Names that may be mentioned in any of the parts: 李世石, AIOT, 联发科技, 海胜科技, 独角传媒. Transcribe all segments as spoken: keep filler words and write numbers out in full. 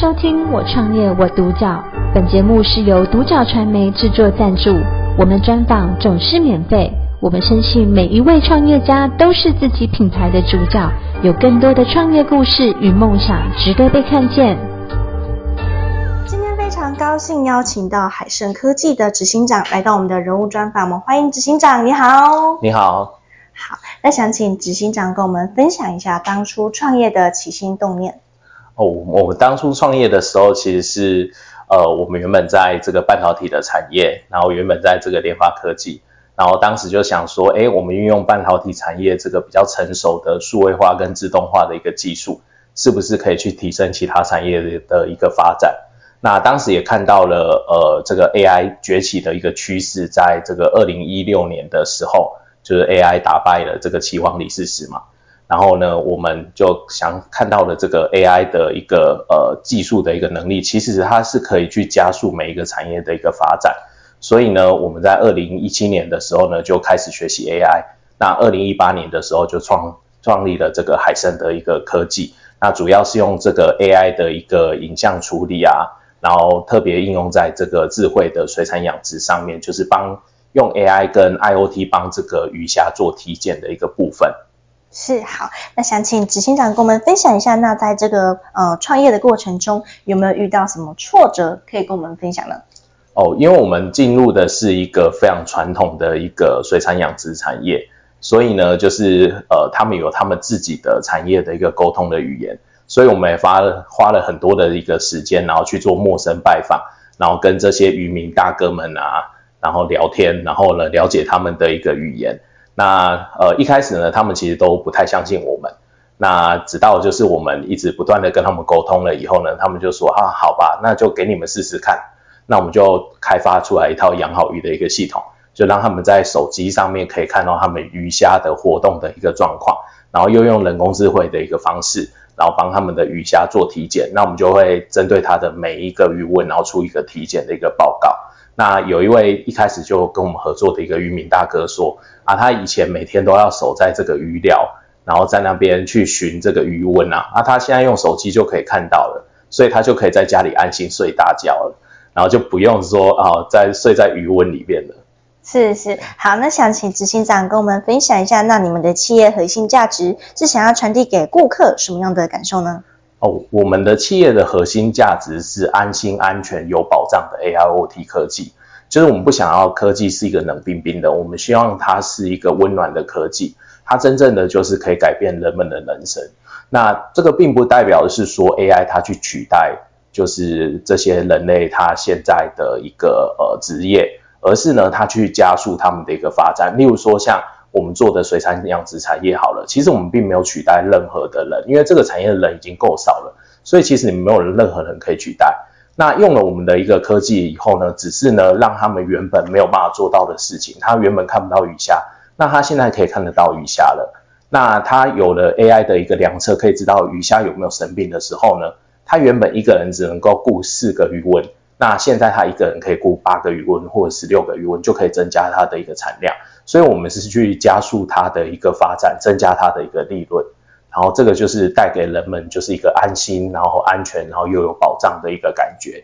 收听我创业我独角，本节目是由独角传媒制作赞助，我们专访总是免费，我们相信每一位创业家都是自己品牌的主角，有更多的创业故事与梦想值得被看见。今天非常高兴邀请到海胜科技的执行长来到我们的人物专访，我们欢迎执行长，你好。你好。好，那想请执行长跟我们分享一下当初创业的起心动念。哦，我们当初创业的时候其实是呃，我们原本在这个半导体的产业，然后原本在这个联发科技，然后当时就想说，哎，我们运用半导体产业这个比较成熟的数位化跟自动化的一个技术，是不是可以去提升其他产业的一个发展？那当时也看到了呃，这个 A I 崛起的一个趋势，在这个二零一六年的时候，就是 A I 打败了这个期货李世石嘛。然后呢，我们就想看到了这个 A I 的一个呃技术的一个能力，其实它是可以去加速每一个产业的一个发展。所以呢，我们在二零一七年的时候呢，就开始学习 A I。那二零一八年的时候就创创立了这个海胜的一个科技。那主要是用这个 A I 的一个影像处理啊，然后特别应用在这个智慧的水产养殖上面，就是帮用 A I 跟 I O T 帮这个鱼虾做体检的一个部分。是，好，那想请执行长跟我们分享一下，那在这个呃创业的过程中，有没有遇到什么挫折可以跟我们分享呢？哦，因为我们进入的是一个非常传统的一个水产养殖产业，所以呢，就是呃他们有他们自己的产业的一个沟通的语言，所以我们也花了花了很多的一个时间，然后去做陌生拜访，然后跟这些渔民大哥们啊，然后聊天，然后呢了解他们的一个语言。那呃一开始呢，他们其实都不太相信我们。那直到就是我们一直不断的跟他们沟通了以后呢，他们就说啊，好吧，那就给你们试试看。那我们就开发出来一套养好鱼的一个系统，就让他们在手机上面可以看到他们鱼虾的活动的一个状况，然后又用人工智慧的一个方式，然后帮他们的鱼虾做体检。那我们就会针对它的每一个鱼纹，然后出一个体检的一个报告。那有一位一开始就跟我们合作的一个渔民大哥说啊，他以前每天都要守在这个鱼寮，然后在那边去寻这个鱼温啊，啊他现在用手机就可以看到了，所以他就可以在家里安心睡大觉了，然后就不用说啊在睡在鱼温里面了。是是，好，那想请执行长跟我们分享一下，那你们的企业核心价值是想要传递给顾客什么样的感受呢？哦，我们的企业的核心价值是安心、安全、有保障的 A I O T 科技。就是我们不想要科技是一个冷冰冰的，我们希望它是一个温暖的科技，它真正的就是可以改变人们的人生。那这个并不代表是说 A I 它去取代就是这些人类他现在的一个呃职业，而是呢它去加速他们的一个发展。例如说像我们做的水产养殖产业好了，其实我们并没有取代任何的人，因为这个产业的人已经够少了，所以其实你没有任何人可以取代。那用了我们的一个科技以后呢，只是呢让他们原本没有办法做到的事情，他原本看不到鱼虾，那他现在可以看得到鱼虾了。那他有了 A I 的一个量测，可以知道鱼虾有没有生病的时候呢，他原本一个人只能够顾四个鱼温，那现在他一个人可以顾八个鱼温或者十六个鱼温，就可以增加他的一个产量。所以我们是去加速他的一个发展，增加他的一个利润。然后这个就是带给人们就是一个安心，然后安全，然后又有保障的一个感觉。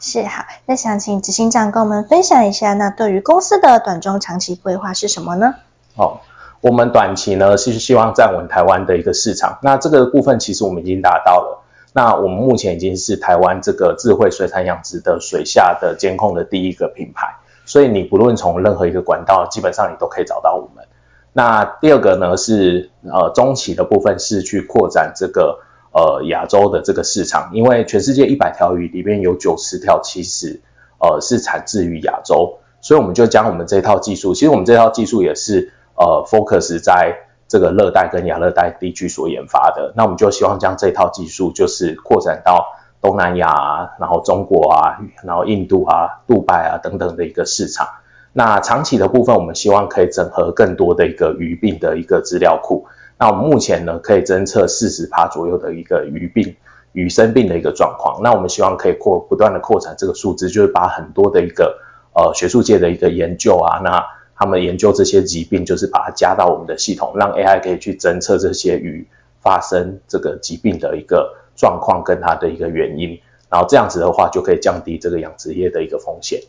是，好，那想请执行长跟我们分享一下，那对于公司的短中长期规划是什么呢？哦，我们短期呢是希望站稳台湾的一个市场，那这个部分其实我们已经达到了。那我们目前已经是台湾这个智慧水产养殖的水下的监控的第一个品牌，所以你不论从任何一个管道，基本上你都可以找到我们。那第二个呢是呃中期的部分是去扩展这个呃亚洲的这个市场，因为全世界一百条鱼里面有九十条其实呃是产自于亚洲，所以我们就将我们这套技术，其实我们这套技术也是呃 focus 在这个热带跟亚热带地区所研发的，那我们就希望将这套技术就是扩展到东南亚啊，然后中国啊，然后印度啊、杜拜啊等等的一个市场。那长期的部分，我们希望可以整合更多的一个鱼病的一个资料库。那我们目前呢，可以侦测 百分之四十 左右的一个鱼病、鱼生病的一个状况。那我们希望可以扩不断的扩展这个数字，就是把很多的一个呃学术界的一个研究啊，那他们研究这些疾病，就是把它加到我们的系统，让 A I 可以去侦测这些鱼发生这个疾病的一个状况跟它的一个原因。然后这样子的话就可以降低这个养殖业的一个风险。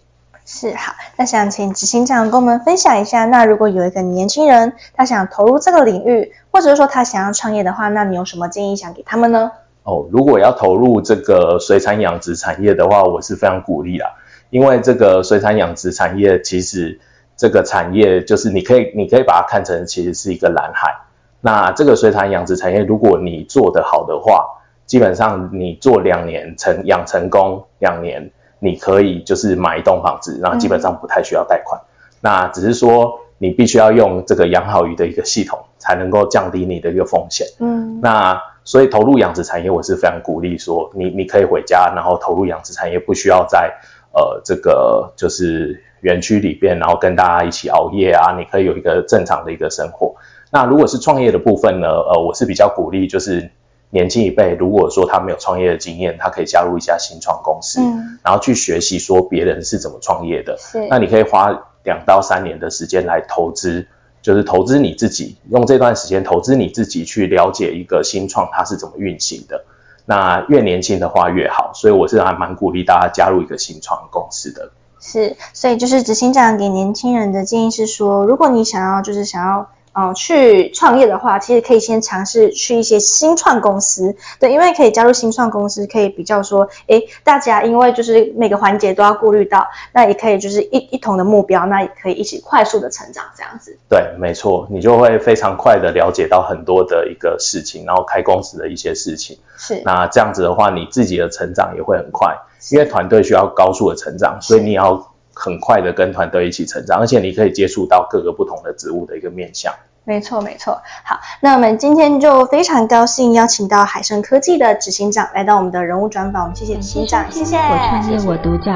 是，好，那想请执行长跟我们分享一下，那如果有一个年轻人他想投入这个领域，或者说他想要创业的话，那你有什么建议想给他们呢？哦，如果要投入这个水产养殖产业的话，我是非常鼓励啦，因为这个水产养殖产业其实这个产业就是你可以你可以把它看成其实是一个蓝海。那这个水产养殖产业如果你做得好的话，基本上你做两年成养成功两年你可以就是买一栋房子，然后基本上不太需要贷款、嗯、那只是说你必须要用这个养好鱼的一个系统才能够降低你的一个风险。嗯，那所以投入养殖产业我是非常鼓励说你你可以回家然后投入养殖产业，不需要在呃这个就是园区里边然后跟大家一起熬夜啊，你可以有一个正常的一个生活。那如果是创业的部分呢，呃我是比较鼓励就是年轻一辈如果说他没有创业的经验，他可以加入一家新创公司、嗯、然后去学习说别人是怎么创业的。那你可以花两到三年的时间来投资，就是投资你自己，用这段时间投资你自己去了解一个新创它是怎么运行的。那越年轻的话越好，所以我是还蛮鼓励大家加入一个新创公司的。是，所以就是执行长给年轻人的建议是说，如果你想要就是想要哦、呃，去创业的话，其实可以先尝试去一些新创公司，对，因为可以加入新创公司，可以比较说，哎，大家因为就是每个环节都要顾虑到，那也可以就是一一同的目标，那也可以一起快速的成长这样子。对，没错，你就会非常快的了解到很多的一个事情，然后开公司的一些事情。是，那这样子的话，你自己的成长也会很快，因为团队需要高速的成长，所以你要很快的跟团队一起成长，而且你可以接触到各个不同的职务的一个面向。没错没错。好，那我们今天就非常高兴邀请到海盛科技的执行长来到我们的人物专访，我们谢谢执行长。谢谢。我创业我独角，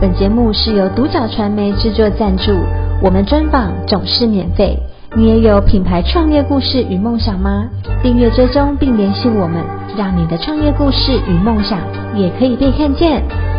本节目是由独角传媒制作赞助，我们专访总是免费。你也有品牌创业故事与梦想吗？订阅追踪并联系我们，让你的创业故事与梦想也可以被看见。